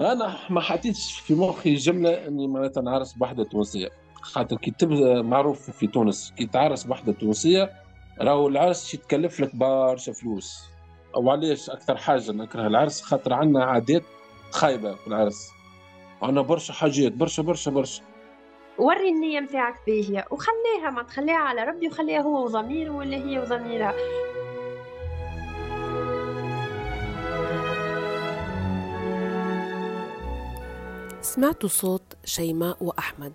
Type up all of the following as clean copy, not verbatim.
انا ما حطيتش في مخي جمله اني معناتها نعرس بوحده تونسيه، خاطر كي تبدا معروف في تونس كي تعرس بوحده تونسيه راهو العرس يتكلف لك برشا فلوس. وعلاش اكثر حاجه نكره العرس؟ خاطر عندنا عادات خايبه في العرس، عندنا برشا حاجات برشا برشا برشا. وري النيه نتاعك باهيه وخليها، ما تخليها على ربي وخليها هو وضميره ولا هي وضميرها. سمعتوا صوت شيماء وأحمد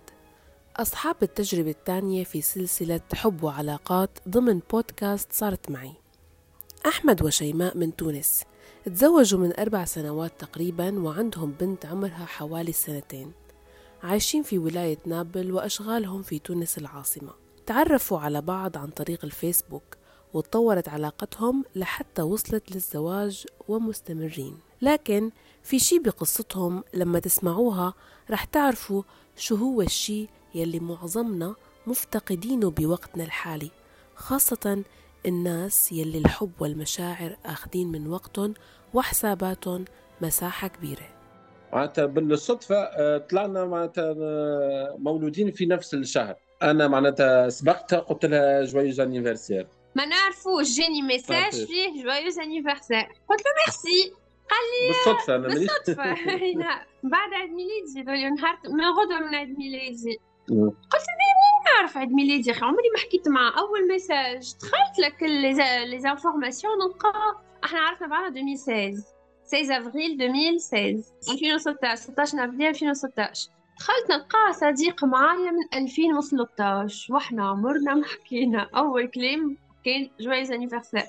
أصحاب التجربة الثانية في سلسلة حب وعلاقات ضمن بودكاست صارت معي. أحمد وشيماء من تونس، تزوجوا من 4 سنوات تقريبا وعندهم بنت عمرها حوالي 2 سنين. عايشين في ولاية نابل وأشغالهم في تونس العاصمة. تعرفوا على بعض عن طريق الفيسبوك وتطورت علاقتهم لحتى وصلت للزواج ومستمرين. لكن في شي بقصتهم لما تسمعوها رح تعرفوا شو هو الشي يلي معظمنا مفتقدينه بوقتنا الحالي، خاصة الناس يلي الحب والمشاعر أخذين من وقتهم وحساباتهم مساحة كبيرة. معناتها بالصدفة طلعنا معناتها مولودين في نفس الشهر، أنا معناتها سبقتها قلت لها جويز أنيفرسير، ما نعرفوش جاني مساج فيه جويز أنيفرسير، قلت له ميرسي. بالصدفة أنا بالصدفة هنا بعد عيد ميلادي دولي نهار من غدوة من عيد ميلادي، قلت مين نعرف عيد ميلادي خي عمري ما حكيت معه. أول مساج دخلت لك ليزانفورماسيون نلقى احنا عرفنا بعضنا 16 أفريل 2016 دخلت نلقى صديق معايا من 2013 وإحنا عمرنا ما حكينا. أول كلام كان جويز أنيفرسير،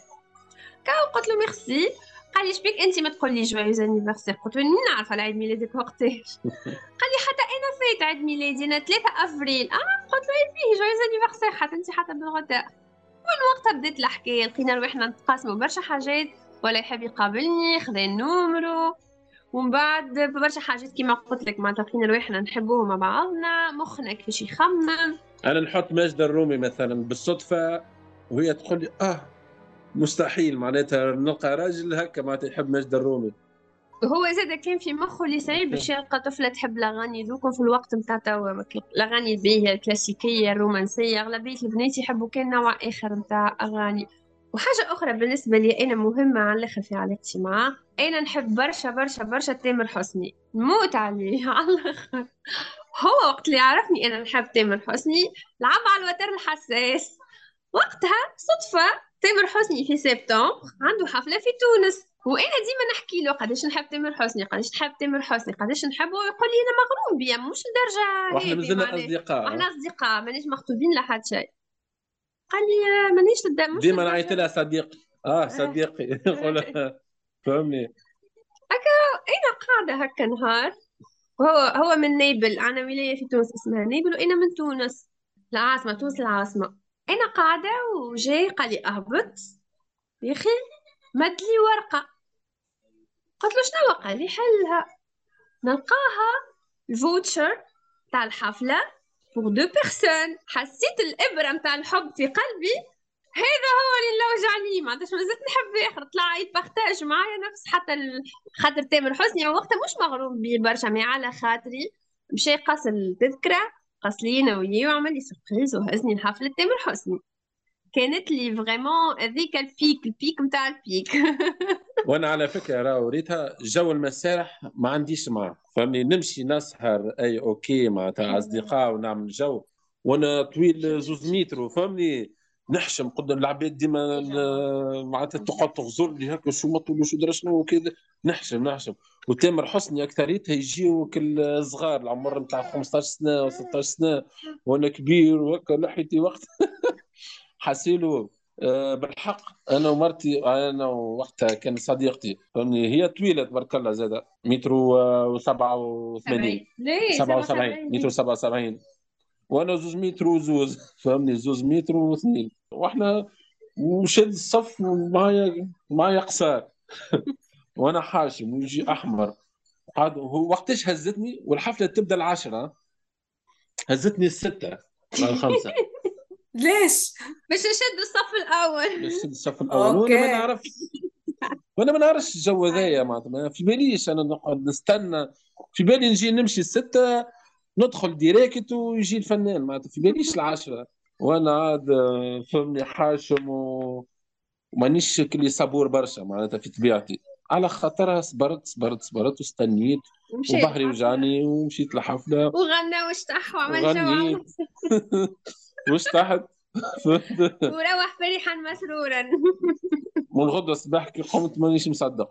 قلت له ميرسي، قال لي شبيك انت ما تقول لي جويز انيفرسير، قلت له نعرف على عيد ميلادك وقتاش؟ قال لي حتى انا فايت عيد ميلادي انا 3 افريل، قلت له فيه جويز انيفرسير حتى انت حتى بالغداء. ومن وقتها بدات الحكايه، لقينا روحنا نتقاسموا برشا حاجات، ولا يحب يقابلني خذا نمره، ومن بعد برشا حاجات كيما قلت لك معناتها لقينا روحنا نحبوهم مع بعضنا، مخنا كيفاش يخمم. انا نحط مجد الرومي مثلا بالصدفه وهي تقول لي مستحيل معناتها نلقى راجل هكا معناتها يحب مجد الرومي. هو زاد كان في مخه اللي صعيب باش يلقى طفله تحب الاغاني ذوكم في الوقت نتاع توا، الاغاني الباهيه الكلاسيكيه الرومانسيه اغلبيه البنات يحبوا كان نوع اخر نتاع اغاني. وحاجه اخرى بالنسبه لي انا مهمه على الاخر في علاقتي معاه، انا نحب برشا برشا برشا تامر حسني، نموت عليه على الاخر. هو وقت اللي عرفني انا نحب تامر حسني لعب على الوتر الحساس، وقتها صدفه تامر حسني في سبتمبر عنده حفلة في تونس، وأنا ديما نحكي له قداش نحب تامر حسني قداش نحب تامر حسني قداش نحبه، ويقول لي أنا مغروم بيه مش لدرجة، وإحنا مازلنا أصدقاء مانيش مخطوبين لحد شيء. قال لي مانيش لدرجة ديما نعيط لها صديقي صديقي فهمني هكا. أنا قاعدة هكا نهار هو من نيبل، أنا ولاية في تونس اسمها نيبل وأنا من تونس العاصمة تونس العاصمة. أنا قاعدة وجاي قال لي أهبط يخي مد لي ورقة، قلت له شنو؟ قال لي حلها نلقاها الفوتشر تاع الحفلة بور دو بيرسون. حسيت الإبرة متاع الحب في قلبي، هذا هو اللي وجعني ما عندش مازلت نحب آخر. طلع يبارتاج معايا نفس حتى خاطر تامر حسني وقتها مش مغروم بيه برشا، ما على خاطري مشى قاص التذكرة قصلينا وياه وعمل لي سربرايز وهزني الحفلة تامر حسني. كانت لي فريمون هذيك البيك نتاع البيك. وانا على فكره راهو ريتها جو المسارح ما عنديش معاه فهمني، نمشي نسهر اي اوكي مع تاع اصدقاء ونعمل جو، وانا طويل 2 متر فهمني نحشم قدام العباد ديما معناتها تقعد تغزر لي هكا شو ما طول شو درشنا وكذا نحشم. وتامر حسني اكثريتها يجيو كل صغار العمر نتاع 15 سنه و16 سنه وانا كبير وهكا لحيتي وقت. حسيلو بالحق انا ومرتي، انا وقتها كان صديقتي فهمني هي طويله تبارك الله زاده 1.87 متر 1.77 متر وانا 2.2 متر فهمني 2.2 متر واحنا وشد الصف معايا قصار وانا حاشم ويجي احمر قعد. هو وقتاش هزتني والحفله تبدا 10، هزتني 6 أو 5. ليش؟ باش نشد الصف الاول وانا ما نعرفش. وانا ما نعرفش الجو هذايا، معناتها ما في باليش انا نقعد نستنى، في بالي نجي نمشي الستة ندخل ديريكت ويجي الفنان، معناتها في باليش العشرة. وانا عاد فهمني حاشم ومانيش كلي صبور برشا معناتها في طبيعتي، على خاطرها صبرت واستنيت ومشيت وظهري وجعني ومشيت الحفلة وغنى واشتح وعمل جو وغنيت وش تحت وروح فرحا مسرورا. من غدوة الصباح كي قمت مانيش مصدق.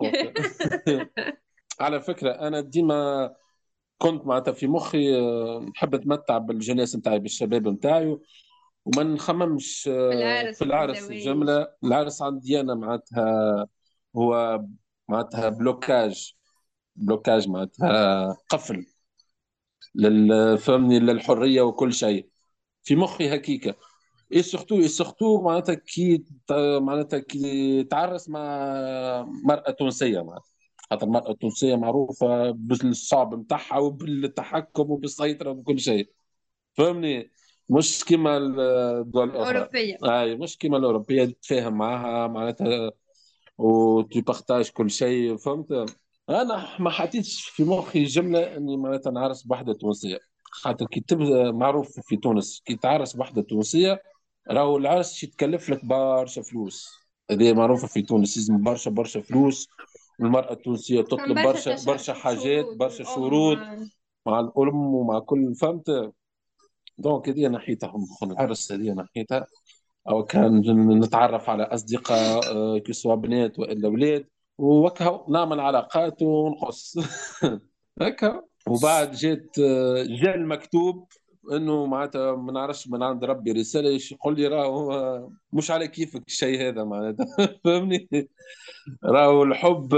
على فكرة أنا ديما كنت معناتها في مخي نحب نتمتع بالجناس نتاعي بالشباب نتاعي وما نخممش في العرس الجملة. العرس عندي أنا معناتها هو معناتها بلوكاج معناتها قفل فهمني للحرية وكل شيء في مخي هكيكة. اي سورتو معناتها كي تعرس مع مرأة تونسية، معناتها خاطر المرأة التونسية معروفة بالصعب نتاعها وبالتحكم وبالسيطرة وبكل شيء فهمني، مش كيما الدول الأوروبية. أي مش كيما الأوروبية تتفاهم معاها معناتها وتبارتاج كل شيء فهمت. أنا ما حطيتش في مخي جملة إني معناتها نعرس بوحدة تونسية، خاطر كي تبقى معروف في تونس كي تعرس بوحدة تونسية راهو العرس يتكلف لك برشا فلوس، هذه معروفة في تونس لازم برشا فلوس، والمرأة التونسية تطلب برشا حاجات برشا شروط مع الأم ومع كل فهمت. دونك هذه نحيتها العرس، هذه نحيتها. أو كان نتعرف على أصدقاء كي سوا بنات وإلا ولاد ووكها نعمل علاقات ونقص هكا. وبعد جاء المكتوب انه معناتها ما نعرفش من عند ربي رساله يقول لي راهو مش على كيفك الشيء هذا معناتها فهمني، راهو الحب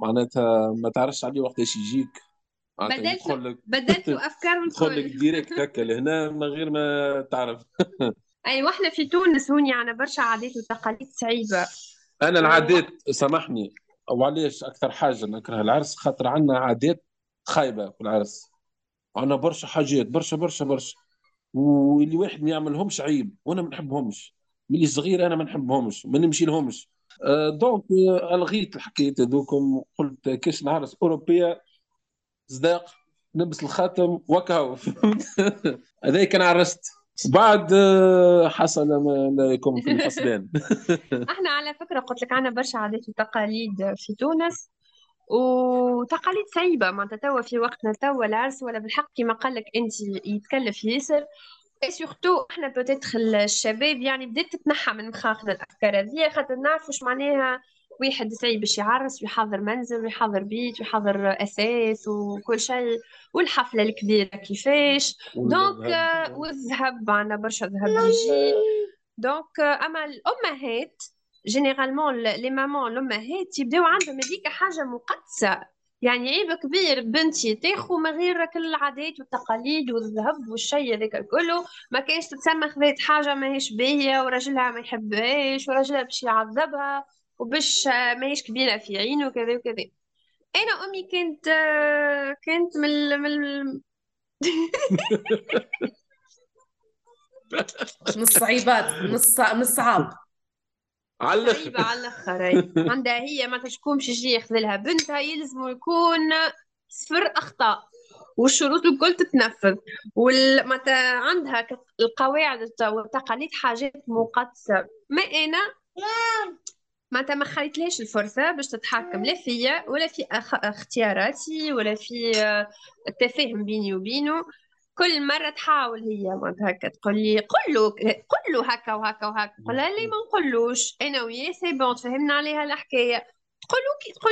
معناتها ما تعرفش عليه وقتاش يجيك، بدلت افكار ندخل لك ديريكت هكا لهنا من غير ما تعرف. اي واحنا في تونس هوني عنا برشا عادات وتقاليد صعيبه. انا العادات سامحني، وعلاش اكثر حاجه نكره العرس خاطر عندنا عادات خايبه في العرس، عندنا برشا حاجات برشا واللي واحد ما يعملهمش عيب، وانا ما نحبهمش ملي صغير، انا ما نحبهمش ما نمشي لهمش. دونك الغيت الحكايات هذوكم وقلت كاش نعرس اوروبيه صداق نلبس الخاتم وكهو هذايا كان عرست. بعد حصل ما لا يكون في الحسبان. احنا على فكره قلت لك عندنا برشا عادات وتقاليد في تونس وتقاليد صعيبه معناتها توا في وقتنا. توا العرس ولا بالحق كما قال لك انت يتكلف ياسر، سورتو احنا بتدخل الشباب يعني بدات تتنحى من مخاخنا الافكار هذه، خاطر نعرف واش معناها واحد صعيب باش يعرس ويحضر منزل ويحضر بيت ويحضر اثاث وكل شيء والحفله الكبيره كيفاش دونك والذهب عندنا برشا ذهب يجي دونك. اما الامهات جينيرالمون لي مامون الامهات يبداو عندهم هذيك حاجه مقدسه، يعني عيب كبير بنتي تاخو من غيرك العادات والتقاليد والذهب والشيء هذاك كله، ما كانش تتسمى خذات حاجه ماهيش باهيه وراجلها ما يحبهاش وراجلها باش يعذبها وباش ماهيش كبيره في عينه وكذا وكذا. انا امي كانت من من الصعيبات من الصعاب على الاخر. عندها هي ما تشكومش يجي ياخذ لها بنتها يلزموا يكون صفر اخطاء والشروط الكل تتنفذ عندها القواعد والتقاليد حاجات مقدسه. ما انا ما خليتلهاش الفرصه باش تتحكم لا فيا ولا في اختياراتي ولا في التفاهم بيني وبينه. كل مره تحاول هي معناتها هكا تقول لي قول له هكا وهكا قولها لي ما نقولوش انا وياه سي بون تفهمنا عليها الحكايه، تقول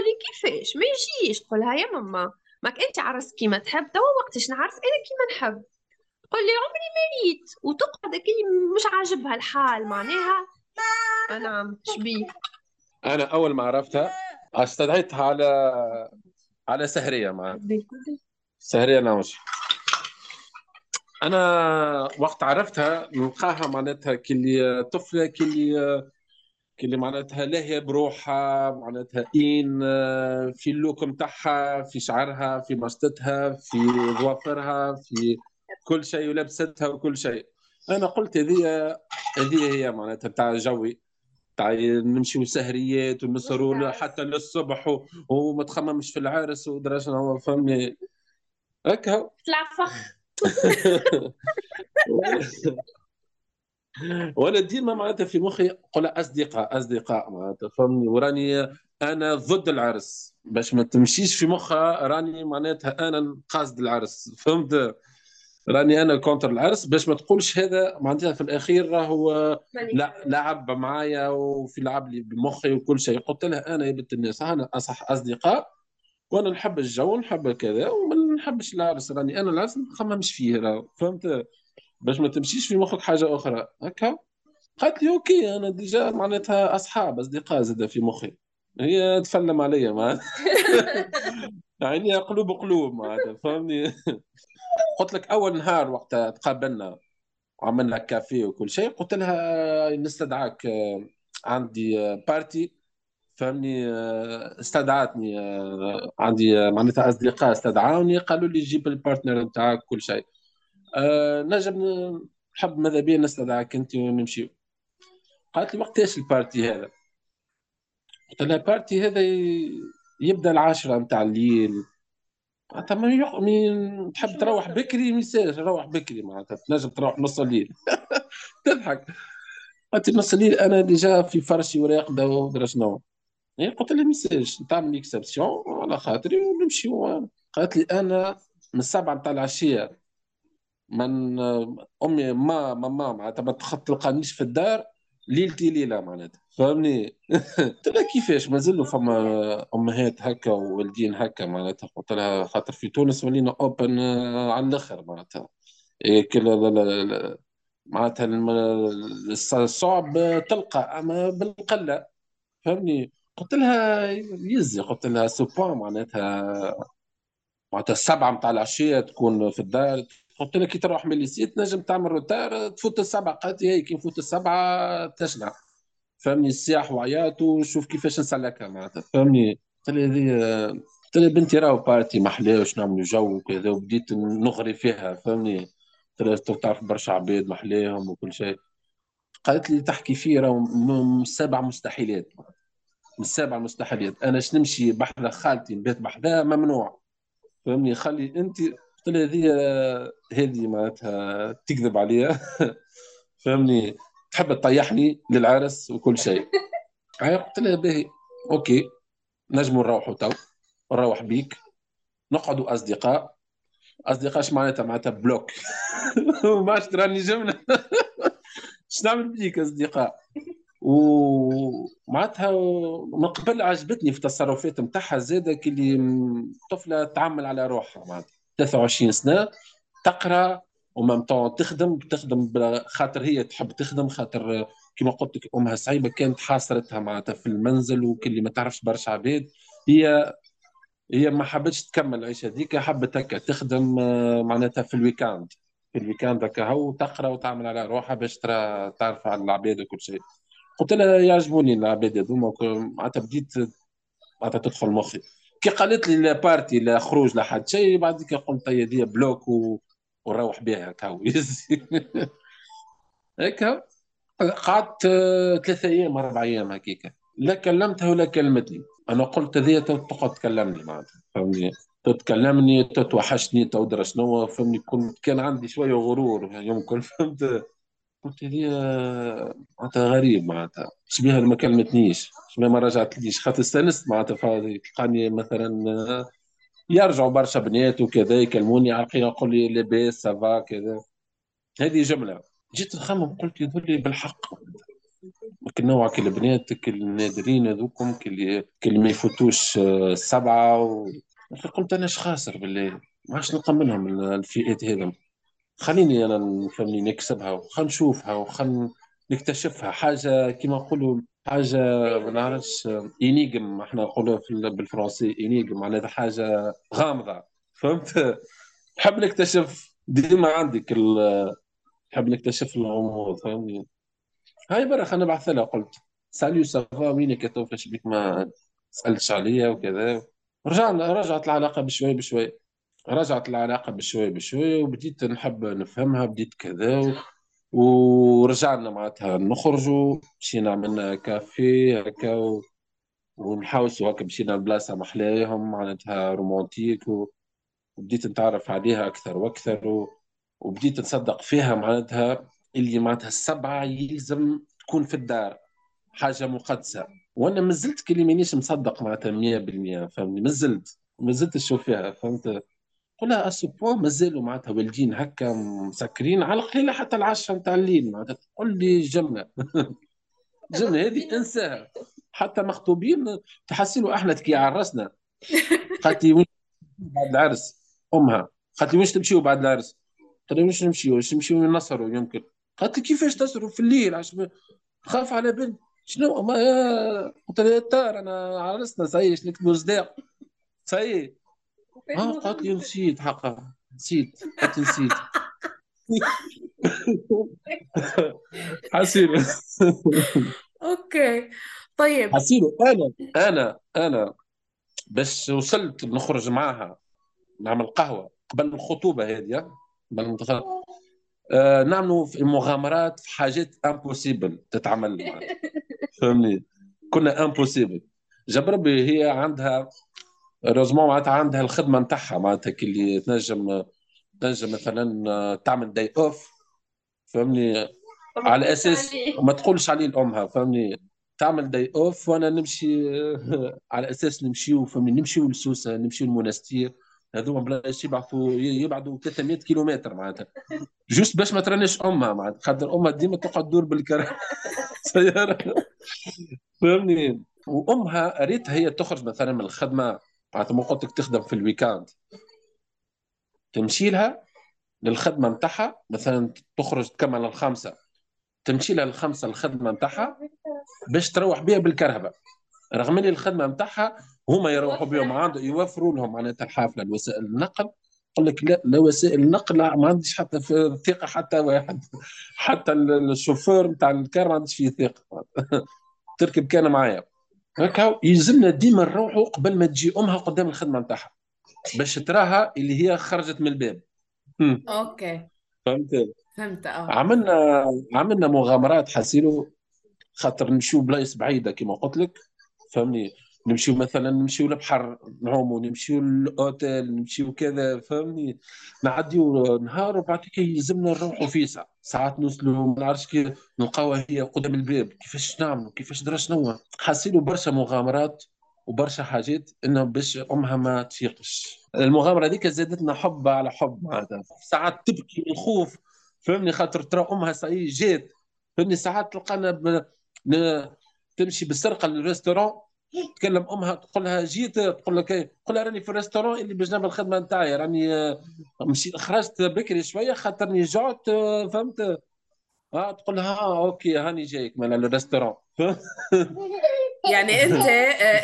لي كيفاش ما يجيش. تقولها يا ماما ماك انت عرس كيما تحب توا وقتاش نعرس انا كيما نحب، تقول لي عمري ما ريت وتقعد كي مش عاجبها الحال معناها. نعم شبيه انا اول ما عرفتها استدعيتها على سهريه معاها سهريه ناوش. انا وقت عرفتها نلقاها معناتها كلي طفله كلي معناتها لاهيه بروحها معناتها في اللوك نتاعها في شعرها في مشطتها في ظوافرها في كل شيء ولبستها وكل شيء. انا قلت هذه هي معناتها تاع جوي تاع نمشيو سهريات ونسهروا حتى للصبح وما تخممش في العرس ودراجنا هو فهمني هكا طلع فخ. وانا ديما معناتها في مخي نقول اصدقاء معناتها فهمني، وراني انا ضد العرس باش ما تمشيش في مخها راني معناتها انا قاصد العرس فهمت، راني انا كونتر العرس باش ما تقولش هذا معناتها في الاخير راهو لعب معايا وفي لعب لي بمخي وكل شيء. قلت لها انا يا بنت الناس انا اصح اصدقاء وانا نحب الجو نحب كذا وما نحبش العرس، راني انا العرس ما نخممش فيه راهو فهمت، باش ما تمشيش في مخك حاجه اخرى هكا. قالت لي اوكي انا ديجا معناتها اصحاب اصدقاء زاد في مخي، هي تفلم عليا معناتها يعني قلوب قلوب معناتها فهمني. قلت لك اول نهار وقت تقابلنا وعملنا كافيه وكل شيء قلت لها نستدعاك عندي بارتي فهمني، استدعتني عندي معناتها اصدقاء استدعوني قالوا لي جيب البارتنر نتاعك كل شيء، نجم نحب ماذا بيا نستدعاك انت ونمشيو. قالت لي وقتاش البارتي هذا؟ قلت لها البارتي هذا يبدا 10 نتاع الليل، معناتها من تحب تروح بكري ميساج روح بكري معناتها تنجم تروح نص الليل. تضحك قالت لي نص الليل انا ديجا في فرشي وراقده ودرا شنو، قلت لها ميساج تعمل اكسبسيون على خاطري ونمشيو. قالت لي انا من 7 نتاع العشيه من امي ماما معناتها ما تلقانيش في الدار ليلتي ليله معناتها فهمني. قلت لها كيفاش مازالوا فما امهات هكا ووالدين هكا معناتها، قلت لها خاطر في تونس ولينا اوبن على الاخر معناتها كل معناتها الصعب تلقى اما بالقله فهمني. قلت لها يزي قلت لها سوبا معناتها 7 نتاع العشيه تكون في الدار، قلت لها كي تروح من الليسي تنجم تعمل روتار تفوت 7. قالت لي كي نفوت 7 تشنع فهمني السياح وعياط وشوف كيفاش نسلكها معناتها فهمني. قلت لها بنتي راهو بارتي محلاه واش نعملوا جو وكذا، وبديت نغري فيها فهمني، قلت لها تعرف برشا عباد محلاهم وكل شيء. قالت لي تحكي فيه راهو من 7 مستحيلات، من 7 مستحيلات انا باش نمشي بحذا خالتي نبات بحذاها ممنوع فهمني، خلي انت. قلت لها هذه معناتها تكذب عليا فهمني، تحب تطيحني للعرس وكل شيء. قلت لها باهي اوكي نجموا نروحوا تو، نروح بيك نقعدوا اصدقاء اش معناتها بلوك ما عادش تراني جمله اش نعمل بيك اصدقاء. ومعناتها من قبل عجبتني في التصرفات نتاعها زاده، كلي طفله تعمل على روحها معناتها 23 سنه تقرا ومام طون تخدم خاطر هي تحب تخدم، خاطر كما قلت لك امها صعيبه كانت حاصرتها معناتها في المنزل وكل ما تعرفش برشا عباد، هي ما حبتش تكمل العيشه هذيك، حبت هكا تخدم معناتها في الويكاند هكا هو تقرا وتعمل على روحها باش تعرف على العباد وكل شيء. قلت لها يعجبوني العباد هذوما معناتها بديت معناتها تدخل مخي. كي قالت لي لا بارتي لا خروج لا حد شيء بعد كي قلت هي بلوك ونروح بها هكا هكا. قعدت 3 ايام 4 ايام هكيكا لا كلمتها ولا كلمتني، انا قلت هذه تقعد تكلمني معناتها فهمني، تتكلمني تتوحشني تودرى شنو فهمني، كان عندي شويه غرور يمكن فهمت، قلت هذه معناتها غريب معناتها شبيها ما كلمتنيش شبيها ما رجعتليش، خاطر استانست معناتها تلقاني مثلا يرجعوا برشا بنات وكذا يكلموني عرقيه يقول لي لاباس سافا كذا، هذه جمله جيت نخمم قلت يظهر لي بالحق كل نوع كل بنات كل نادرين هذوكم كل ما يفوتوش 7 قلت انا اش خاسر بالله ما عادش نقملهم الفئات هذم، خليني انا فهمني نكسبها وخل نشوفها وخل نكتشفها، حاجه كيما نقولوا حاجه ما نعرفش انيغم احنا نقولوها بالفرنسي انيغم معناتها حاجه غامضه فهمت، نحب نكتشف ديما عندك نحب نكتشف الغموض فهمني. هاي برا خلينا نبعث لها قلت ساليو سافا وينك يا توفاش بيك ما سالتش عليا وكذا، رجعت العلاقه بشوي رجعت العلاقه بشوي وبديت نحب نفهمها بديت كذا ورجعنا معناتها نخرجوا، مشينا عملنا كافي هكا ونحوسوا هكا، مشينا لبلاصة محلاهم معناتها رومانتيك، وبديت نتعرف عليها أكثر وأكثر، وبديت نصدق فيها معناتها اللي معناتها السبعة يلزم تكون في الدار، حاجة مقدسة. وأنا مازلت كلي مانيش مصدق معناتها 100%، فهمني؟ مازلت نشوف فيها، فهمت؟ قلها أسوبو مازالوا معناتها والدين هكا مسكرين على القليلة حتى العشرة نتاع الليل معناتها، تقول لي جملة جملة هذه انساها، حتى مخطوبين تحسنوا أحمد كي عرسنا قالت لي وين بعد العرس، أمها قالت لي وينش تمشيوا بعد العرس؟ قلت لها وينش نمشيوا؟ واش نمشيوا نسهروا يمكن؟ قالت لي كيفاش تسهروا في الليل عشان خاف على بنت شنو؟ ما قلت لها الدار أنا عرسنا صحيح نكتبوا صداق صحيح. قالت لي نسيت حقا، نسيت، قالت لي نسيت حسيرة. اوكي طيب حسيرة، انا باش وصلت نخرج معاها نعمل قهوة قبل الخطوبة هذه، قبل نعملوا في مغامرات في حاجات امبوسيبل تتعمل معنا، فهمني؟ كنا امبوسيبل جاب ربي. هي عندها رزمو معناتها عندها الخدمه نتاعها معناتها اللي تنجم مثلا تعمل داي اوف، فهمني؟ على اساس ما تقولش عليه لامها، فهمني؟ تعمل داي اوف وانا نمشي على اساس نمشيو، فهمني؟ نمشيو لسوسه، نمشيو للمونستير، هذوما بلاش يبعثوا 300 كيلومتر معناتها جوست باش ما ترناش امها معناتها، خاطر امها ديما تقعد تدور بالسياره فهمني؟ وامها ريتها هي تخرج مثلا من الخدمه معناتها، ما قلت لك تخدم في الويكاند، تمشي لها للخدمه نتاعها مثلا، تخرج تكمل الخمسه، تمشي لها الخمسه الخدمه نتاعها باش تروح بها بالكرهبه، رغم ان الخدمه نتاعها هما يروحوا بهم عنده، يوفروا لهم معناتها الحافله لوسائل النقل. قال لك لا وسائل النقل ما عنديش حتى ثقه، حتى واحد، حتى الشوفور نتاع الكار ما عنديش فيه ثقه تركب كان معايا هكا. يلزمنا ديما نروحوا قبل ما تجي امها قدام الخدمه نتاعها باش تراها اللي هي خرجت من الباب. اوكي فهمت. عملنا مغامرات حسيلو، خاطر نمشيو بلايص بعيده كما قلت لك، فهمني؟ نمشيو مثلا نمشيو للبحر نعوموا، نمشيو للاوتيل، نمشيو كذا، فهمني؟ نعديو نهار وبعد كي يلزمنا نروحوا فيسع، ساعات نوصلوا ما نعرفش كي نلقاوها هي قدام الباب، كيفاش نعملوا كيفاش درا شنو. حاسيلو برشا مغامرات وبرشا حاجات انه باش امها ما تفيقش. المغامره هذيك زادتنا حب على حب معناتها، ساعات تبكي من الخوف، فهمني؟ خاطر ترى امها صاي جات، فهمني؟ ساعات تلقانا تمشي بالسرقه للريستورون، تكلم امها تقول لها جيت، تقول لك ايه، تقول لها راني في الريستورون اللي باش نعمل الخدمه نتاعي، راني مشيت خرجت بكري شويه خاطرني جعت، فهمت؟ تقول لها اوكي هاني جايك من الريستورون يعني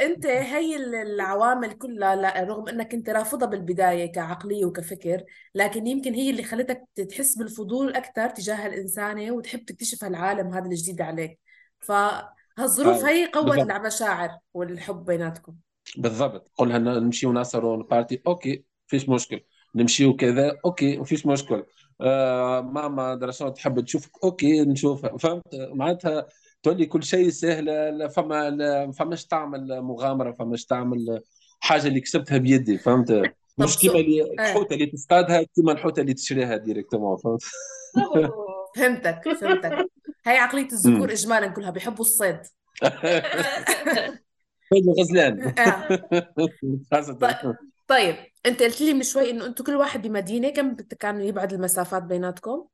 انت هي العوامل كلها، رغم انك انت رافضها بالبدايه كعقليه وكفكر، لكن يمكن هي اللي خلتك تحس بالفضول اكثر تجاه الانسانه وتحب تكتشف هالعالم هذا الجديد عليك. ف هالظروف هي قوت المشاعر والحب بيناتكم. بالضبط. قلها نمشيو نسهروا نبارتي، اوكي فيش مشكل، نمشيو كذا، اوكي فيش مشكل، ماما دراسات تحب تشوفك، اوكي نشوفها، فهمت؟ معناتها تولي كل شيء سهل، فماش تعمل مغامره، فماش تعمل حاجه اللي كسبتها بيدي، فهمت؟ مش كيما الحوته اللي تصطادها كيما الحوته اللي تشريها ديريكتومون، فهمت؟ فهمتك. هاي عقلية الذكور إجمالاً كلها بيحبوا الصيد. صيد الغزلان. طيب أنت قلت لي من شوي إنه أنتوا كل واحد بمدينة، كم كانوا يبعد المسافات بيناتكم؟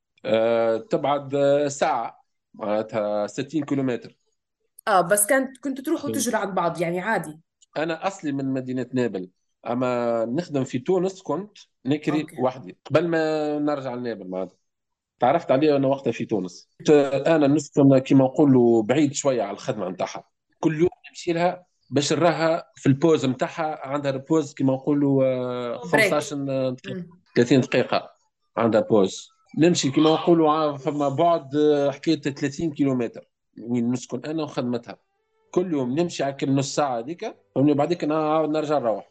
تبعد ساعة معناتها 60 كيلومتر. بس كنتوا تروحوا وتجوا عند بعض يعني عادي. أنا أصلي من مدينة نابل، أما نخدم في تونس كنت نكري وحدي قبل ما نرجع لنابل معناتها. تعرفت عليه أنا وقتها في تونس. أنا نسكن كما نقولوا بعيد شوية على الخدمة نتاعها، كل يوم نمشي لها باش نراها في البوز نتاعها، عندها البوز كما نقولوا 15 30 دقيقة عندها بوز، نمشي كما نقولوا فما بعد حكاية 30 كيلومتر وين نسكن أنا وخدمتها، كل يوم نمشي على كل نص ساعة هذيك، ومن بعديك نرجع نروح.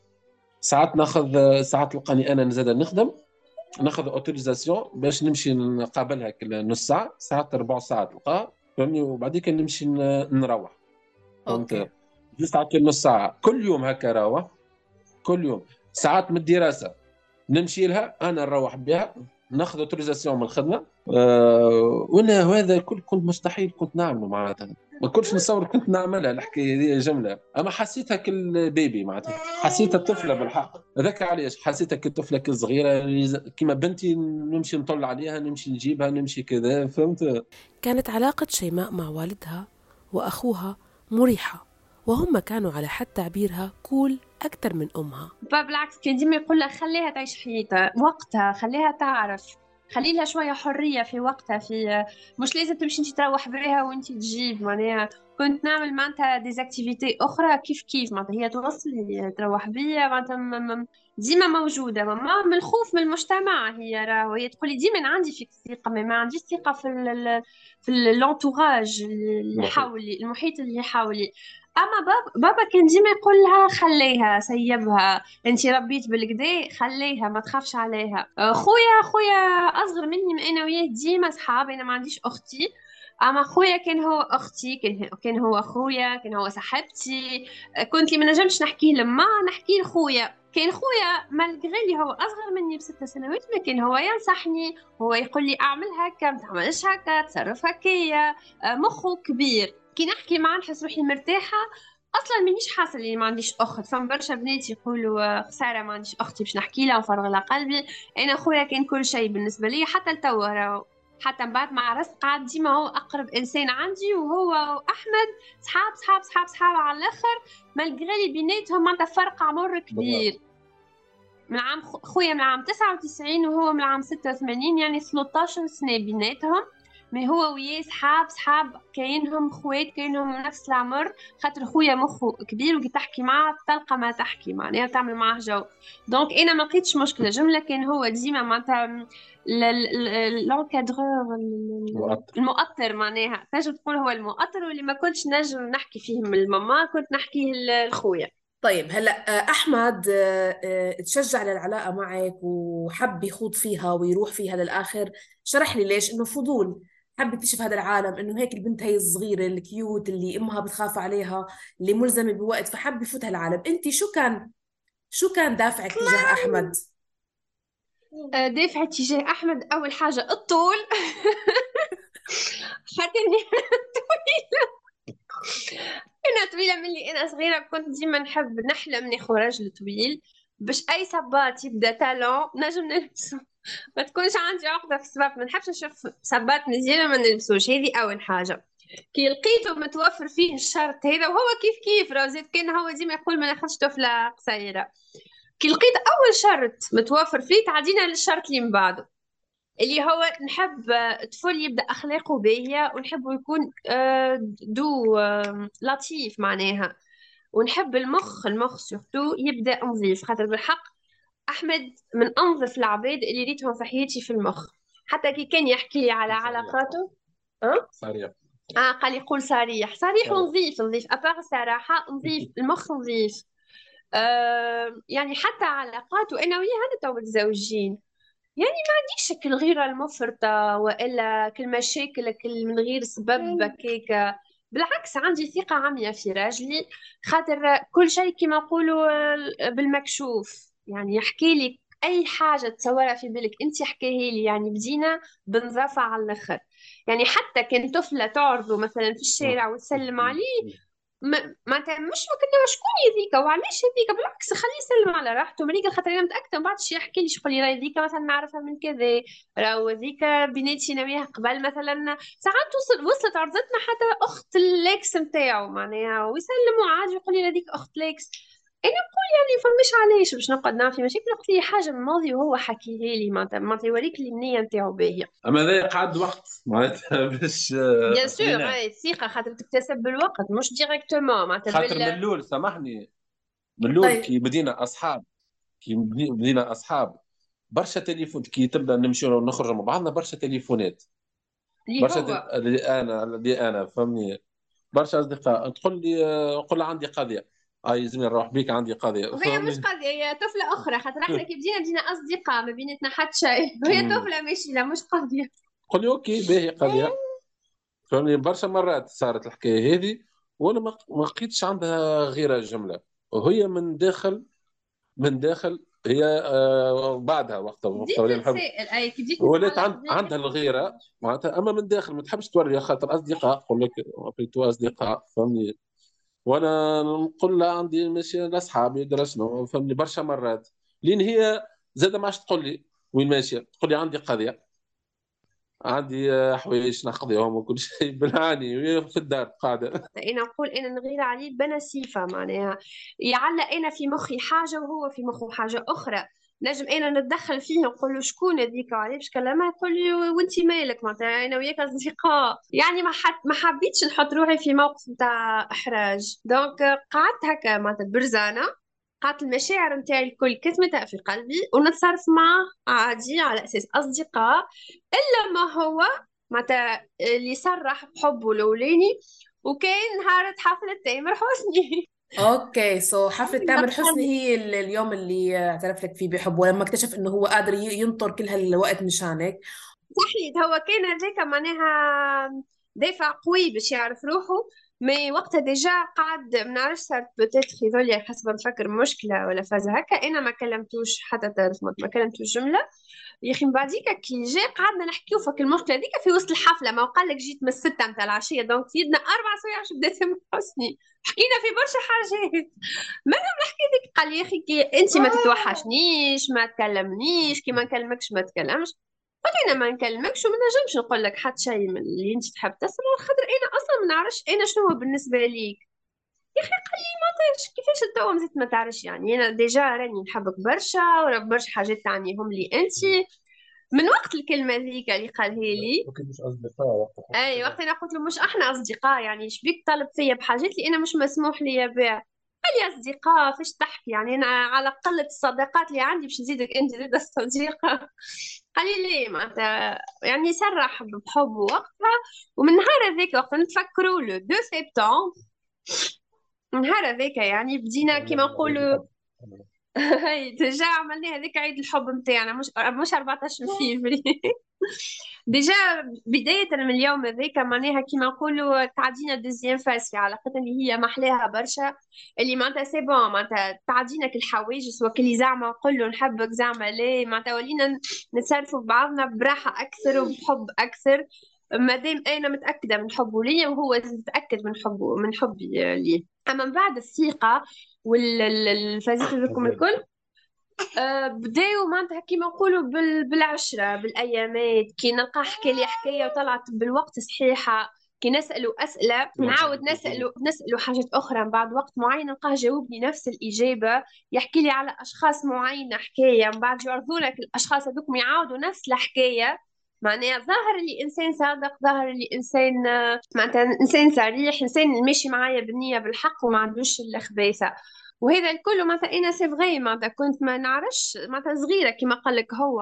ساعات ناخذ، ساعات تلقاني أنا نزاد نخدم ناخذ اوتوريزاسيون باش نمشي نقابل هاك نص ساعه ساعه ربع ساعه تلقاه فهمني، وبعديك نمشي نروح. اوكي جست عطي نص ساعه كل يوم هكا راوح كل يوم، ساعات من الدراسه نمشي لها انا نروح بها ناخذ اوتوريزاسيون من الخدمه. وانا هذا الكل كنت مستحيل كنت نعمله معناتها، ما كنتش نصور كنت نعملها الحكايه هذه جمله، اما حسيتها كالبيبي معناتها، حسيتها الطفله بالحق، هذاك علاش حسيتها كالطفله كالصغيره كيما بنتي نمشي نطل عليها نمشي نجيبها نمشي كذا فهمت. كانت علاقه شيماء مع والدها واخوها مريحه، وهم كانوا على حد تعبيرها كول اكثر من امها. با بالعكس كان ديما يقول لها خليها تعيش حياتها وقتها، خليها تعرف، خلي لها شويه حريه في وقتها، في مش لازم تمشي انت تروح بريها وانت تجيب معناها. كنت نعمل معناتها ديزاكتيفيتي اخرى كيف كيف معناتها، هي توصل هي تروح بيا معناتها ديما موجوده. ماما من الخوف من المجتمع هي راهو، هي تقول لي ديما عندي فيك ثقه، ما عنديش ثقه في الانتوراج اللي حولي، المحيط اللي حولي. اما بابا كان ديما يقول لها خليها سيبها، انت ربيت بالكدا خليها ما تخافش عليها. خويا اصغر مني انا وياه ديما صحاب، انا ما عنديش اختي، اما خويا كان هو اختي، كان هو خويا، كان هو صاحبتي. كنت لي ما نجمش نحكي لما نحكي لخويا، كان خويا مالغري اللي هو اصغر مني ب6 سنوات، ما كان هو ينصحني، هو يقول لي اعمل هكا ما تعملش هكا، تصرف هكايا، مخه كبير. كي نحكي معاه نحس روحي مرتاحه، اصلا مانيش حاسه اللي ما عنديش اخت. فما برشا بنات يقولوا خساره ما عنديش اختي باش نحكي لها ونفرغ لها قلبي. انا خويا كان كل شيء بالنسبه لي حتى لتوا راهو، حتى من بعد ما عرفت قعد ديما هو اقرب انسان عندي، وهو واحمد صحاب صحاب صحاب صحاب على الاخر، مالغري بيناتهم معناتها فرق عمر كبير. من عام خويا من عام 99 وهو من عام 86، يعني 13 سنه بيناتهم. ما هو وياه صحاب كاينهم خوات، كاينهم نفس العمر، خاطر خويا مخه كبير وكي تحكي معاه تلقى ما تحكي معناها تعمل معاه جو. دونك انا ما لقيتش مشكله، جمله كان هو ديما معناتها لونكادرور المؤطر معناها، تنجم تقول هو المؤطر واللي ما كنتش نجم نحكي فيه من الماما، كنت نحكيه لخويا. طيب هلا احمد تشجع على العلاقه معك وحب يخوض فيها ويروح فيها للاخر، شرح لي ليش؟ انه فضول، حب يكتشف هذا العالم، انه هيك البنت هي الصغيره الكيوت اللي امها بتخاف عليها، اللي ملزمه بوقت، فحب يفوت هالعالم. انت شو كان دافعك تجاه احمد؟ دافعي تجاه احمد اول حاجه الطول حتى اني طويله، انا طويله ملي انا صغيره، كنت ديما نحب نحلم ناخذ راجل طويل باش اي صباط يبدا تالون نجم نلبسو، ما تكونش عندي عقده في الصباط، ما نحبش نشوف صباط مزيانه ما نلبسوش. هذه اول حاجه. كي لقيته متوفر فيه الشرط هذا، وهو كيف راه زيد كان هو ديما يقول ما ناخذش طفله قصيره. كي لقيت اول شرط متوفر فيه، تعدينا للشرط اللي من بعده اللي هو نحب طفل يبدا اخلاقه باهيه، ونحبه يكون دو لطيف معناها، ونحب المخ سورتو يبدا نظيف، خاطر بالحق احمد من انظف العباد اللي ريتهم في حياتي في المخ. حتى كي كان يحكي لي على علاقاته صريح، قال لي قول صريح ونظيف ابار الصراحه، نظيف المخ نظيف. يعني حتى علاقاته انا وياه انا تو متزوجين، يعني ما عنديش الغيره المفرطه والا كالمشاكل من غير سبب بكيكه، بالعكس عندي ثقه عمياء في راجلي، خاطر كل شيء كما نقولوا بالمكشوف، يعني يحكي لك اي حاجه تصورها في بالك انت حكيها لي، يعني بدينا بنظافه على الاخر. يعني حتى كان طفله تعرضه مثلا في الشارع وتسلم عليه، معناتها مش ما كنا شكون هذيك وعلاش هذيك، بالعكس خليه يسلم على راحته مريقل، خاطر انا متاكده من بعد شي يحكي لي شقول لي راهي هذيك مثلا نعرفها من كذا، راهو هذيك بناتي ناويها قبل مثلا، ساعات وصلت عرضتنا حتى اخت الليكس نتاعو معناها، ويسلموا عادي يقول لي هذيك اخت ليكس. انا نقول يعني فماش علاش باش نقعد نعمل في مشاكل، قلت لي حاجه من الماضي وهو حكيها لي معناتها يوريك لي النيه نتاعو باهيه. اما هذا قعد وقت معناتها باش بيان سور هاي الثقه، خاطر تكتسب بالوقت مش ديريكتومون معناتها، خاطر من الاول سامحني من الاول. طيب. كي بدينا اصحاب برشا تليفون، كي تبدا نمشيو ونخرجوا مع بعضنا برشا تليفونات، اللي انا فهمني برشا اصدقاء، تقول لي عندي قضيه يلزمني نروح بيك، عندي قضية. وهي مش قضية، هي طفلة أخرى، خاطر احنا كي بدينا أصدقاء ما بيناتنا حتى شيء، وهي طفلة ماشي لا مش قضية. قول لي أوكي باهي قضية، فهمني. برشا مرات صارت الحكاية هذه وأنا ما لقيتش عندها غير جملة، وهي من داخل هي بعدها وقتها ولات عندها الغيره معناتها، اما من داخل ما تحبش توري، خاطر اصدقاء نقول لك ابريتو اصدقاء فهمني، وانا نقول لها عندي ماشي لاصحابي درا شنو فهمني برشا مرات، لين هي زاده ما عادش تقول لي وين ماشيه، تقول لي عندي قضيه، عندي حوايج نقضيهم وكل شيء بالعاني في الدار قاعده. انا نقول انا نغير عليه بنسيفه، معناها يعلق انا في مخي حاجه وهو في مخه حاجه اخرى، نجم انا نتدخل فيه ونقول له شكون هذيك وعليه باش كلامها، يقول لي وانت مالك، معناتها انا وياك اصدقاء، يعني ما حبيتش نحط روحي في موقف نتاع احراج، دونك قعدت هكا معناتها برزانه، قعدت المشاعر نتاعي الكل كتمتها في قلبي ونتصرف معاه عادي على اساس اصدقاء، الا ما هو معناتها اللي صرح بحبه الاولاني، وكان نهار حفله تامر حسني. اوكي سو حفله تامر حسني هي اليوم اللي اعترف لك فيه بحبه، لما اكتشف انه هو قادر ينطر كل هالوقت مشانك. صحيت، هو كان هذاك معناها دافع قوي باش يعرف روحه، مي وقتها ديجا قعد ما نعرفش صارت بوتيتخ يظل حسب نفكر مشكله ولا فازه هكا، انا ما كلمتوش حتى تعرف ما كلمتوش جمله يا اخي. من بعديك كي جا قعدنا نحكيو فك المشكله هذيك في وسط الحفله، ما وقال لك جيت من 6 نتاع العشيه، دونك يدنا 4 سوايع باش بدا تم حسني، حكينا في برشا حاجات منهم الحكايه هذيك. قال لي يا اخي كي انت ما تتوحشنيش ما تكلمنيش، كي ما نكلمكش ما تكلمش. قلت انا ما نكلمكش وما نجمش نقول لك حتى شيء من اللي انت تحب تسمعه، خاطر انا اصلا ما نعرفش انا شنو بالنسبه ليك يا اخي. قال لي ما تعرفش كيفاش التو مزيت ما تعرفش، يعني انا ديجا راني نحبك برشا وراك برشا حاجات تعنيهم لي انت. من وقت الكلمه هذيك اللي قالها لي مش اصدقاء وقت، اي وقت انا قلت له مش احنا اصدقاء، يعني شبيك طلب فيا بحاجات لي انا مش مسموح لي بها. قال لي اصدقاء فاش تحكي، يعني انا على قله الصداقات اللي عندي باش نزيدك انت زاد الصديقه. قال لي معناتها يعني سرح بحبه وقتها، ومن نهار هذاك وقت نتفكروا له 2 سبتمبر، من نهار هذاك يعني بدينا كيما نقولوا ديجا عملنا هذاك عيد الحب نتاعنا، مش 14 فيفري ديجا بدايه من اليوم هذاك معناها كيما نقولوا تعدينا دوزيام فاز في علاقتنا اللي هي محلاها برشا، اللي معناتها سي بون معناتها تعدينا كل الحوايج سوا كل زعما نقول له نحبك زعما لا، معناتها ولينا نتصرفوا ببعضنا براحه اكثر وبحب اكثر، مادام انا متاكده من حبه ليا وهو متاكد من حبه من حبي ليه. اما من بعد الثقه والفازات لكم الكل بداو معناتها كيما نقولوا بالعشره بالايامات، كي نلقى حكى لي حكايه وطلعت بالوقت صحيحه، كي نسالو اسئله نعاود نسالو حاجات اخرى، من بعد وقت معين نلقاه جاوبني نفس الاجابه، يحكي لي على اشخاص معينه حكايه، من بعد يعرضولك الاشخاص هذوكم يعاودوا نفس الحكايه، معناها ظاهر اللي انسان صادق، ظاهر اللي انسان معناتها انسان صريح، انسان ماشي معايا بالنيه بالحق وما عندوش الخبيثه، وهذا الكل معناتها انا سي فغي معناتها كنت ما نعرفش معناتها صغيره كيما قال لك هو،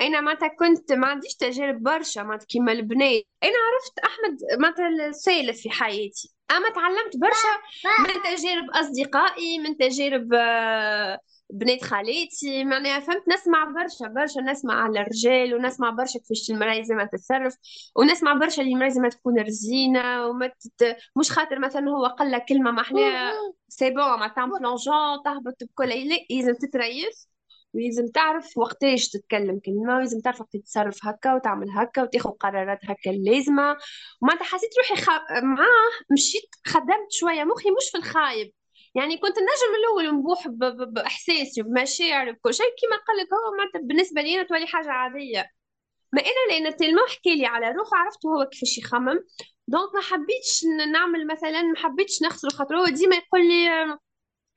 انا معناتها كنت ما عنديش تجارب برشا معناتها كيما البنات. انا عرفت احمد معناتها السالف في حياتي، اما تعلمت برشا من تجارب اصدقائي، من تجارب بنات خالاتي، معناها فهمت نسمع برشا، نسمع على الرجال ونسمع برشا كيفاش المرأة لازم تتصرف، ونسمع برشا اللي المرأة لازم تكون رزينه مش خاطر مثلا هو قال لك كلمه محليه سي بون معناتها بلونجون تهبط بكل عيلة، لازم تتريث ولازم تعرف وقتاش تتكلم كلمه، ولازم تعرف وقت تتصرف هكا وتعمل هكا وتاخذ قرارات هكا اللازمه. ومعناتها حسيت روحي معاه مشيت خدمت شويه مخي مش في الخايب، يعني كنت النجم الاول نبوح باحساسي بمشاعري بكل شيء كيما قال لك هو معناتها بالنسبه لي انا تولي حاجه عاديه، ما انا لان التلميذ حكى لي على روحه عرفت هو كيفاش يخمم، دونك ما حبيتش نعمل مثلا ما حبيتش نخسر خاطر هو ديما يقول لي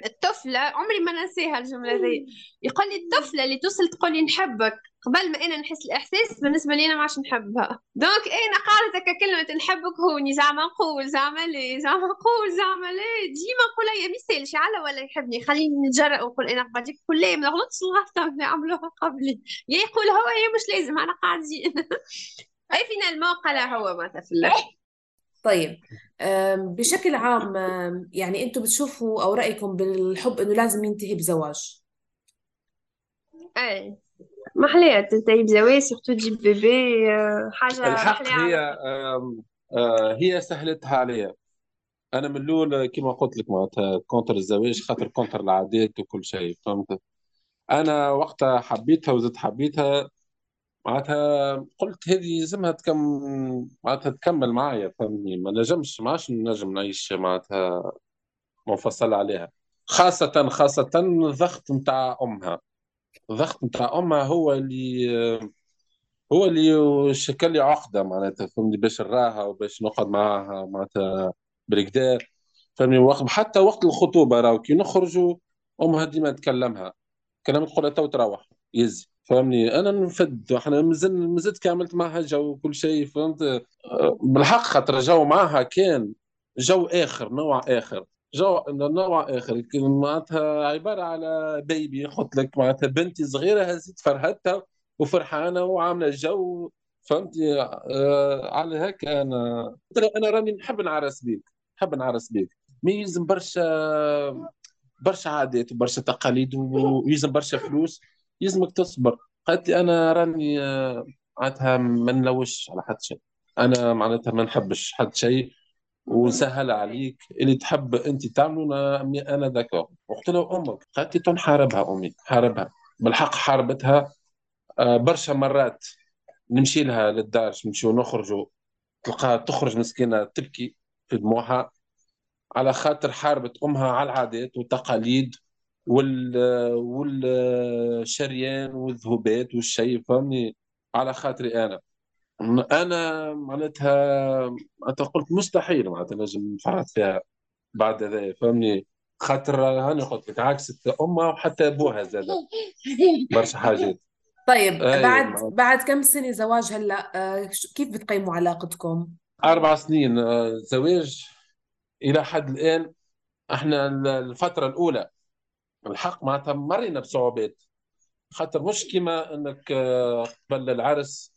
الطفله، عمري ما ننساها الجمله ذي، يقول لي الطفله اللي توصل تقول لي نحبك قبل ما انا نحس الاحساس بالنسبه لي انا ما عادش نحبها، دونك انا قالت هكا كلمه نحبك هوني زعما نقول زعما لي زعما نقول زعما لي ديما نقولها يا ميسالش على ولا يحبني، خليني نتجرأ ونقول انا قبل ديك كلها ما نغلطش الغلطه اللي عملوها قبلي، يا يقول هو يا مش لازم انا قاعدين اي فينا الموقع لا هو معناتها في الاخر. طيب بشكل عام يعني انتم بتشوفوا او رأيكم بالحب انه لازم ينتهي بزواج؟ اي محلية تنتهي بزواج، سيرتو تجيب بيبي، حاجة الحق محلية هي عملية. آم، آه، هي سهلتها عليا انا من الاول كما قلت لك، معناتها كونتر الزواج خاطر كونتر العادات وكل شيء، فهمت؟ انا وقتها حبيتها وزدت حبيتها، معناتها قلت هذه لازمها معناتها تكمل معايا، فهمني؟ ما نجمش، ما عادش نجم نعيش معناتها منفصل عليها، خاصة الضغط نتاع أمها. الضغط نتاع أمها هو اللي شكل لي عقدة، معناتها فهمني، باش نراها وباش نقعد معاها معناتها بالكدار، فهمني؟ حتى وقت الخطوبة راهو كي نخرجوا أمها ديما تكلمها، كلامك تقول لها تو تروح يزي، فهمني؟ انا نفد، احنا مازلت كاملت معها جو وكل شيء، فهمت؟ بالحق خاطر جو معها كان جو اخر، نوع اخر، كان معناتها عباره على بيبي، قلت لك معناتها بنتي صغيره هزيت فرهدتها وفرحانه وعامله جو، فهمتي؟ على هيك انا راني نحب نعرس بيك، ما يلزم برشا عادات وبرشا تقاليد ويلزم برشا فلوس، يلزمك تصبر. قالت لي انا راني معناتها ما نلوش على حد شيء، انا معناتها ما نحبش حد شيء ونسهل عليك، اللي تحب انت تعمله انا داكور. قلت له امك، قالت لي تنحاربها امي، حاربها بالحق، حاربتها برشا مرات، نمشي لها للدار، نمشيو نخرجوا، تلقاها تخرج مسكينه تبكي في دموعها على خاطر حاربت امها على العادات والتقاليد والشريان والذهبات والشيء، فهمني؟ على خاطري انا معناتها قلت مستحيل معناتها نجم نفرط فيها بعد هذا، فهمني؟ خاطر هاني قلت لك عكست امها وحتى ابوها زاد برشا حاجات. طيب أي بعد كم سنة زواج هلا كيف بتقيموا علاقتكم؟ 4 سنين زواج الى حد الان. احنا الفترة الاولى الحق معناتها مرينا بصعوبات، خاطر مش كيما انك قبل العرس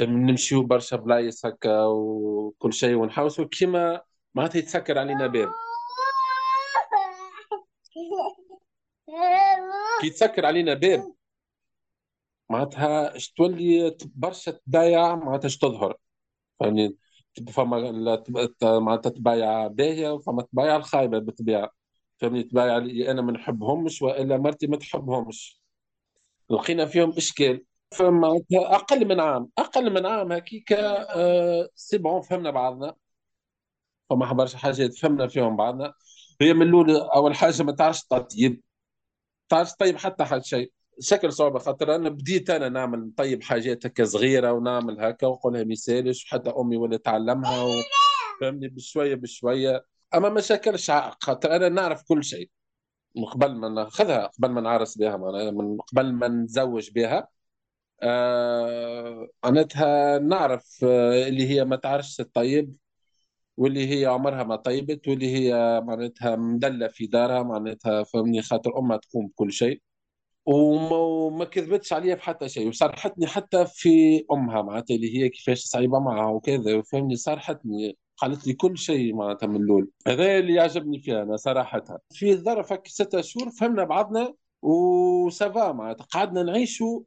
نمشيو برشا بلايص هكا وكل شيء ونحوسو، كيما معناتها يتسكر علينا باب، كي يتسكر علينا باب معناتها تولي برشا تبايع، معناتها تظهر، فهمني؟ فما معناتها تبايع باهية وفما تبايع الخايبة بالطبيعة، فهمني؟ تبايع لي انا ما نحبهمش والا مرتي ما تحبهمش، لقينا فيهم اشكال، فما اقل من عام هكيكا سي بون فهمنا بعضنا، فما برشا حاجات فهمنا فيهم بعضنا. هي من الاول اول حاجه ما تعرفش تطيب، حتى شيء شكل صعوبه، خاطر انا بديت نعمل نطيب حاجات هكا صغيره ونعمل هكا ونقولها ما يسالش، حتى امي ولا تعلمها فهمني بشويه بشويه، اما ما شكلش عائق، خاطر انا نعرف كل شيء من قبل ما ناخذها، قبل ما نعرس بها، معناها من قبل ما نتزوج بها، معناتها نعرف اللي هي ما تعرفش تطيب، واللي هي عمرها ما طيبت، واللي هي معناتها مدلة في دارها، معناتها فهمني؟ خاطر امها تقوم بكل شيء وما كذبتش عليها في حتى شيء، وصرحتني حتى في امها معناتها اللي هي كيفاش صعيبه معها وكذا، فهمني؟ صرحتني، قالت لي كل شيء معناتها من اللول، هذا اللي يعجبني فيها انا صراحتها. في ظرف 6 شهور فهمنا بعضنا وسافا، معناتها قعدنا نعيشوا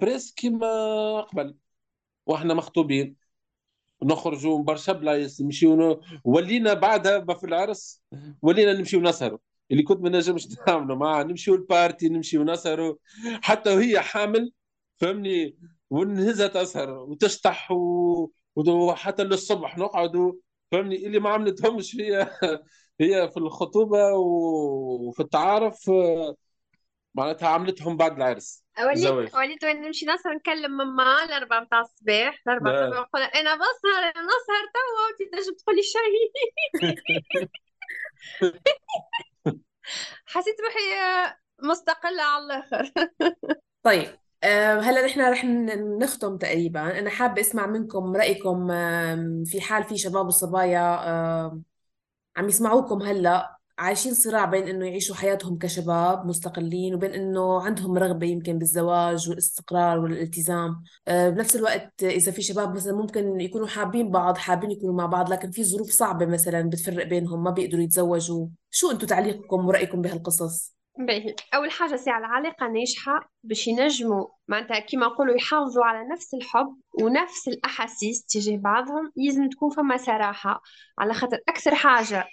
بريس كيما قبل واحنا مخطوبين، نخرجوا برشا بلايص، نمشيو، ولينا بعدها في العرس ولينا نمشيو نسهروا، اللي كنت ما نجمش نعملوا معاه، نمشيو البارتي، نمشيو نسهروا حتى وهي حامل، فهمني؟ ونهزها تسهر وتشطح وحتى للصبح نقعدوا، فهمني؟ اللي ما عملتهمش هي في الخطوبه وفي التعارف، معناتها عملتهم بعد العرس. وليت وين نمشي نسهر نكلم ماما 4 متاع الصباح، 4 الصباح نقول انا نسهر توا وانت تنجم تقولي شاي. حسيت روحي مستقله على الاخر. طيب هلا نحن رح نختم تقريبا، انا حابه اسمع منكم رايكم في حال في شباب وصبايا عم يسمعوكم هلا عايشين صراع بين انه يعيشوا حياتهم كشباب مستقلين وبين انه عندهم رغبة يمكن بالزواج والاستقرار والالتزام. بنفس الوقت اذا في شباب مثلا ممكن يكونوا حابين بعض، حابين يكونوا مع بعض، لكن في ظروف صعبة مثلا بتفرق بينهم، ما بيقدروا يتزوجوا. شو انتم تعليقكم ورأيكم بهالقصص؟ باهي، اول حاجه سي على العلاقه ناجحه باش ينجموا معناتها كيما نقولوا يحافظوا على نفس الحب ونفس الاحاسيس تجاه بعضهم، لازم تكون فما صراحه، على خاطر اكثر حاجه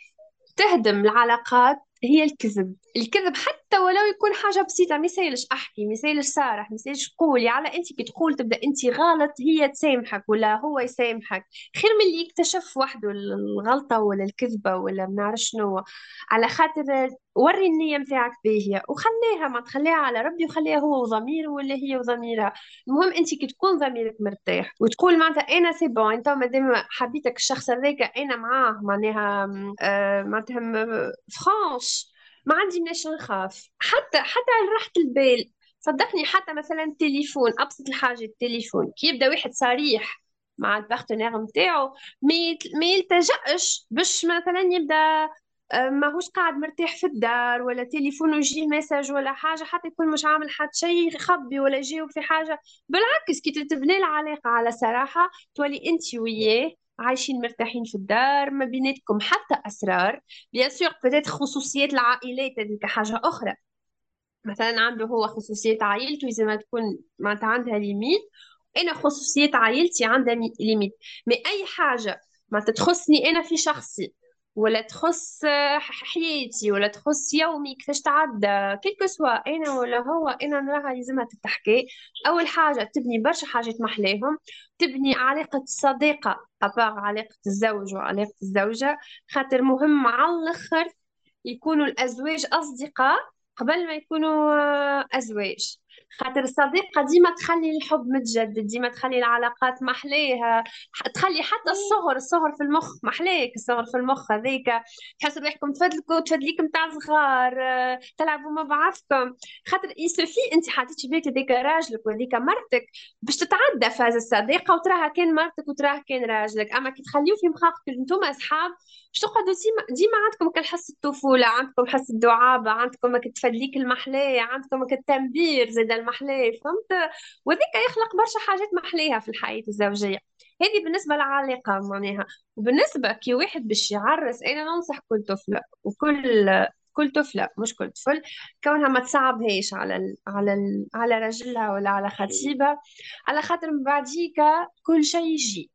تهدم العلاقات هي الكذب. الكذب حتى ولو يكون حاجه بسيطه، ما يسالش احكي، ما يسالش صارح، ما يسالش قولي على انت كي تقول تبدا انت غلط هي تسامحك ولا هو يسامحك، خير من اللي يكتشف وحده الغلطه ولا الكذبه ولا ما نعرف شنو. على خاطر وري النيه نتاعك باهيه وخليها، ما تخليها على ربي، وخليها هو وضميره ولا هي وضميرها. المهم انت كي تكون ضميرك مرتاح وتقول معناتها انا سي بون، انت مادام حبيتك الشخص هذاك انا معاه، معناها معناتها فرانش، ما عندي مناش نخاف حتى راحة البال. صدقني حتى مثلا التليفون، ابسط الحاجه التليفون، كي يبدا واحد صريح مع البارتنير نتاعو ما يلتجاش باش مثلا يبدا ماهوش قاعد مرتاح في الدار ولا تليفونه يجي مساج ولا حاجه، حتى يكون مش عامل حد شيء يخبي ولا يجاوب في حاجه. بالعكس كي تبني العلاقه على صراحه تولي انت وياه عايشين مرتاحين في الدار، ما بيناتكم حتى أسرار. بيان سور بدات خصوصيات العائلات هذيك حاجة أخرى، مثلا عنده هو خصوصية عائلته زي ما تكون معناتها عندها ليميت، أنا خصوصية عائلتي عندها ليميت. ما أي حاجة معناتها تخصني أنا في شخصي ولا تخص حياتي ولا تخص يومي كيفاش تعدى كيلكو سوا انا ولا هو، انا نراها لازمها تتحكي. اول حاجه تبني برشا حاجات محلاهم، تبني علاقه الصديقه ابار علاقه الزوج وعلاقه الزوجه، خاطر مهم على الاخر يكونوا الازواج اصدقاء قبل ما يكونوا ازواج، خاطر الصديقه ديما تخلي الحب متجدد، ديما تخلي العلاقات محليها، تخلي حتى الصغر في المخ محليك. الصغر في المخ هذيك تحس روحكم تفدليكم تاع صغار، تلعبوا مع بعضكم، خاطر يسوفي انت حطيتي بيك هذيك راجلك وهذيك مرتك باش تتعدى فاز الصديقه وتراها كان مرتك وتراها كان راجلك. اما كي تخليو في مخاخكم انتم اصحاب باش تقعدوا ديما عندكم كالحس الطفوله، عندكم حس الدعابه، عندكم كتفدليك المحليه، عندكم كالتنبير زاد المحليه، فهمت؟ وذيك يخلق برشا حاجات محليها في الحياه الزوجيه. هذه بالنسبه للعلاقه معناها. وبالنسبه كي واحد باش يعرس، انا ننصح كل طفله وكل طفله مش كل طفل كونها ما تصعبهاش على رجلها ولا على خطيبها، على خاطر من بعديكا كل شيء يجي،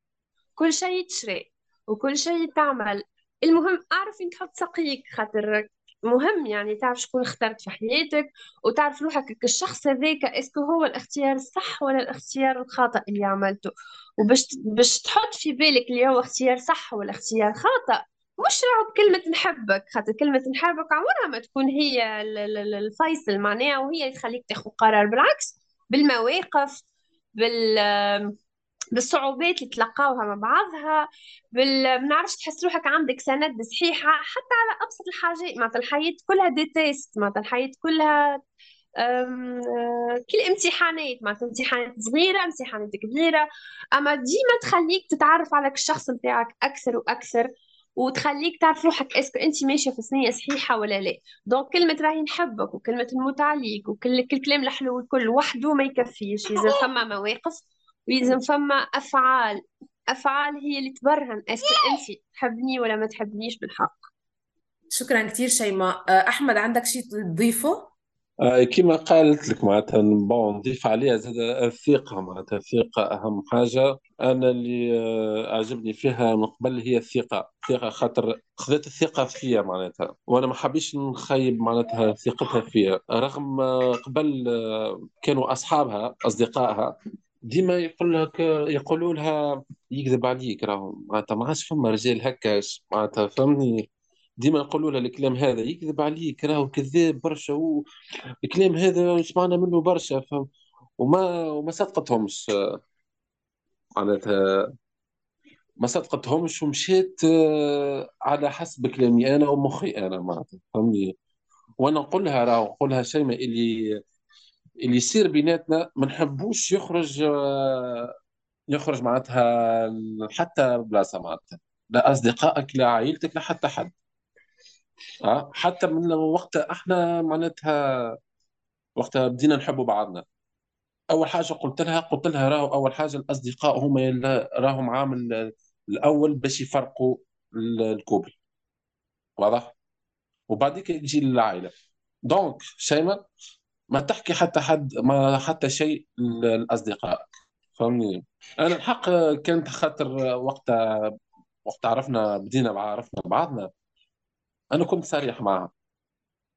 كل شيء يتشري وكل شيء تعمل. المهم اعرف انك تحط ساقيك، خاطر مهم يعني تعرف شكون اخترت في حياتك وتعرف روحك الشخص هذاك اسكو هو الاختيار الصح ولا الاختيار الخاطئ اللي عملته. وباش تحط في بالك اللي هو اختيار صح ولا اختيار خاطئ، مش راهو بكلمه نحبك، خاطر كلمه نحبك عمرها ما تكون هي الفيصل معناها وهي اللي تخليك تاخذ قرار. بالعكس بالمواقف، بالصعوبات اللي تلقاوها مع بعضها، منعرفش تحس روحك عندك سند صحيحه حتى على ابسط الحاجات. معناتها الحياه كلها ديتيست، معناتها الحياه كلها كل امتحانات، معناتها امتحانات صغيره امتحانات كبيره، اما ديما تخليك تتعرف على الشخص نتاعك اكثر واكثر وتخليك تعرف روحك اسكو انت ماشيه في صنيه صحيحه ولا لا. دونك كلمه راهي نحبك وكلمه نموت عليك وكل كلام الحلو الكل وحده ما يكفيش، لازم فما مواقف ويزن فما أفعال هي اللي تبرهن أسكت أنت تحبني ولا ما تحبنيش بالحق. شكرا كتير شيماء. أحمد عندك شيء تضيفه؟ كما قالت لك معناتها نضيف عليها زاد الثقة. معناتها الثقة أهم حاجة، أنا اللي أعجبني فيها من قبل هي الثقة خاطر خذت الثقة فيها معناتها، وأنا ما حبيش نخيب معناتها ثقتها فيها، رغم قبل كانوا أصحابها أصدقائها ديما يقولوا لها يكذب عليك، راهم معناتها ما عادش فما رجال هكاش معناتها فهمني، ديما يقولوا لها الكلام هذا يكذب عليك راهو كذاب برشا والكلام هذا سمعنا منه برشا فهم، وما صدقتهمش معناتها ما صدقتهمش ومشيت على حسب كلامي انا ومخي انا معناتها فهمني. وانا نقولها شيماء اللي يصير بيناتنا ما نحبوش يخرج معناتها حتى بلاصه معناتها، لا اصدقائك لا عائلتك لا حتى حد. حتى من وقتها احنا معناتها وقتها بدينا نحبوا بعضنا. اول حاجه قلت لها راهو اول حاجه الاصدقاء هم راهم عامل الاول باش يفرقوا الكوبل، واضح؟ وبعديك يجي العائله. دونك شيماء ما تحكي حتى حد، ما حتى شيء لاصدقائك، فهمني؟ انا الحق كانت خاطر وقت عرفنا بدينا عرفنا بعضنا، انا كنت صريح معها.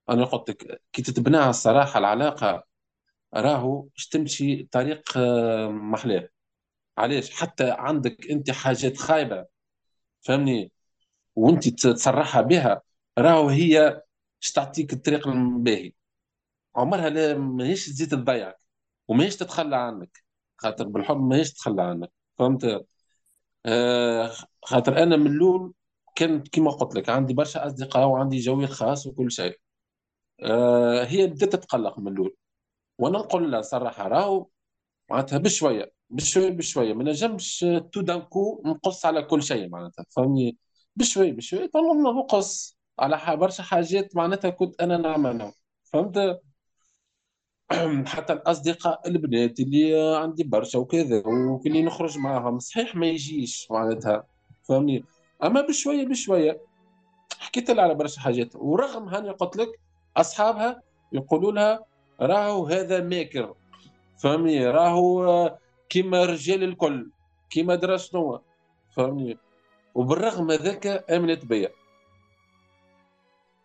انا قلت لك كي تتبناها الصراحه العلاقه راهو باش تمشي طريق محلاه. علاش؟ حتى عندك انت حاجات خايبه، فهمني؟ وانت تصرحها بها راهو هي باش تعطيك الطريق الباهي. عمرها لا ماهيش تزيد تضيعك وماهيش تتخلى عنك، خاطر بالحب ماهيش تتخلى عنك، فهمت؟ خاطر انا من الاول كانت كما قلت لك عندي برشا اصدقاء وعندي جوي الخاص وكل شيء. هي بدات تتقلق من الاول، وانا نقول لها صراحه راهو معناتها بشويه بشويه بشويه، ما نجمش تو دانكو نقص على كل شيء، معناتها فهمني؟ بشويه بشويه طلعنا نقص على برشا حاجات معناتها كنت انا نعملها، فهمت؟ حتى الاصدقاء البنات اللي عندي برشا وكذا وكلي نخرج معاهم صحيح ما يجيش معناتها، فهمني؟ اما بشويه بشويه حكيت لها على برشا حاجات، ورغم هاني قلت لك اصحابها يقولوا لها راهو هذا ماكر، فهمني؟ راهو كيما رجال الكل، كيما درا شنو، فهمني؟ وبالرغم هذاك امنت بيا.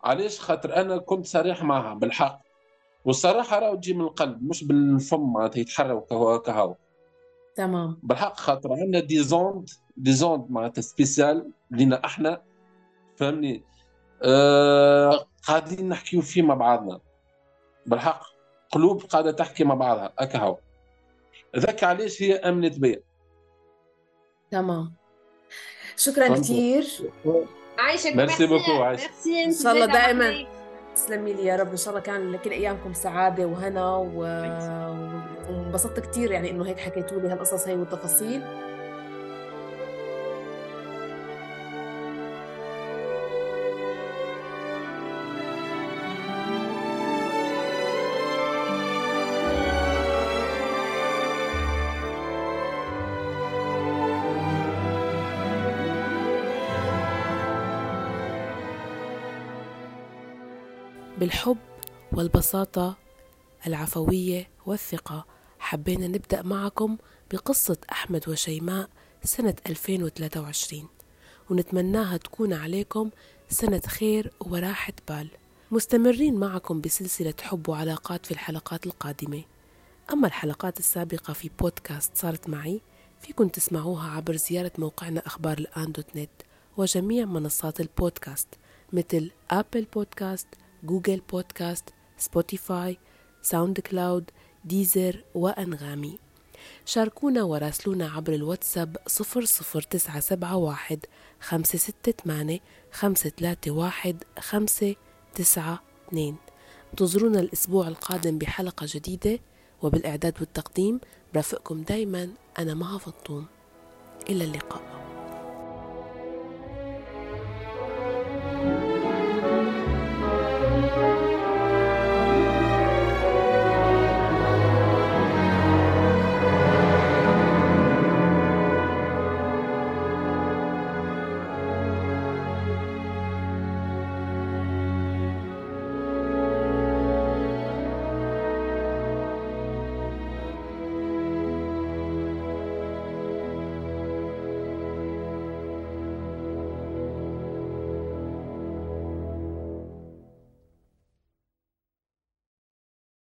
علاش؟ خاطر انا كنت صريح معها بالحق، والصراحه راهو تجي من القلب مش بالفم، معناتها يتحرك كهو تمام. بالحق. خاطر عندنا دي زوند معناتها سبيسيال لينا احنا، فهمني؟ قاعدين نحكيو فيه مع بعضنا بالحق، قلوب قاعده تحكي مع بعضها اكهو. ذاك علاش هي امنت بيا. تمام، شكرا فهمت؟ كثير، عايشك. ميرسي بوكو، عايشك. ان شاء الله دائما. تسلمي لي يا رب. ان شاء الله كان كل ايامكم سعاده وهنا وانبسطت كثير يعني انه هيك حكيتوا لي هالقصص هي والتفاصيل. بالحب والبساطة العفوية والثقة حبينا نبدأ معكم بقصة أحمد وشيماء سنة 2023، ونتمناها تكون عليكم سنة خير وراحة بال. مستمرين معكم بسلسلة حب وعلاقات في الحلقات القادمة. أما الحلقات السابقة في بودكاست صارت معي فيكن تسمعوها عبر زيارة موقعنا أخبار الآن .net وجميع منصات البودكاست مثل آبل بودكاست، جوجل بودكاست، سبوتيفاي، ساوند كلاود، ديزر وأنغامي. شاركونا وراسلونا عبر الواتساب 00971 568 531 592. انتظرونا الأسبوع القادم بحلقة جديدة، وبالإعداد والتقديم برافقكم دايما أنا مها فطوم. إلى اللقاء.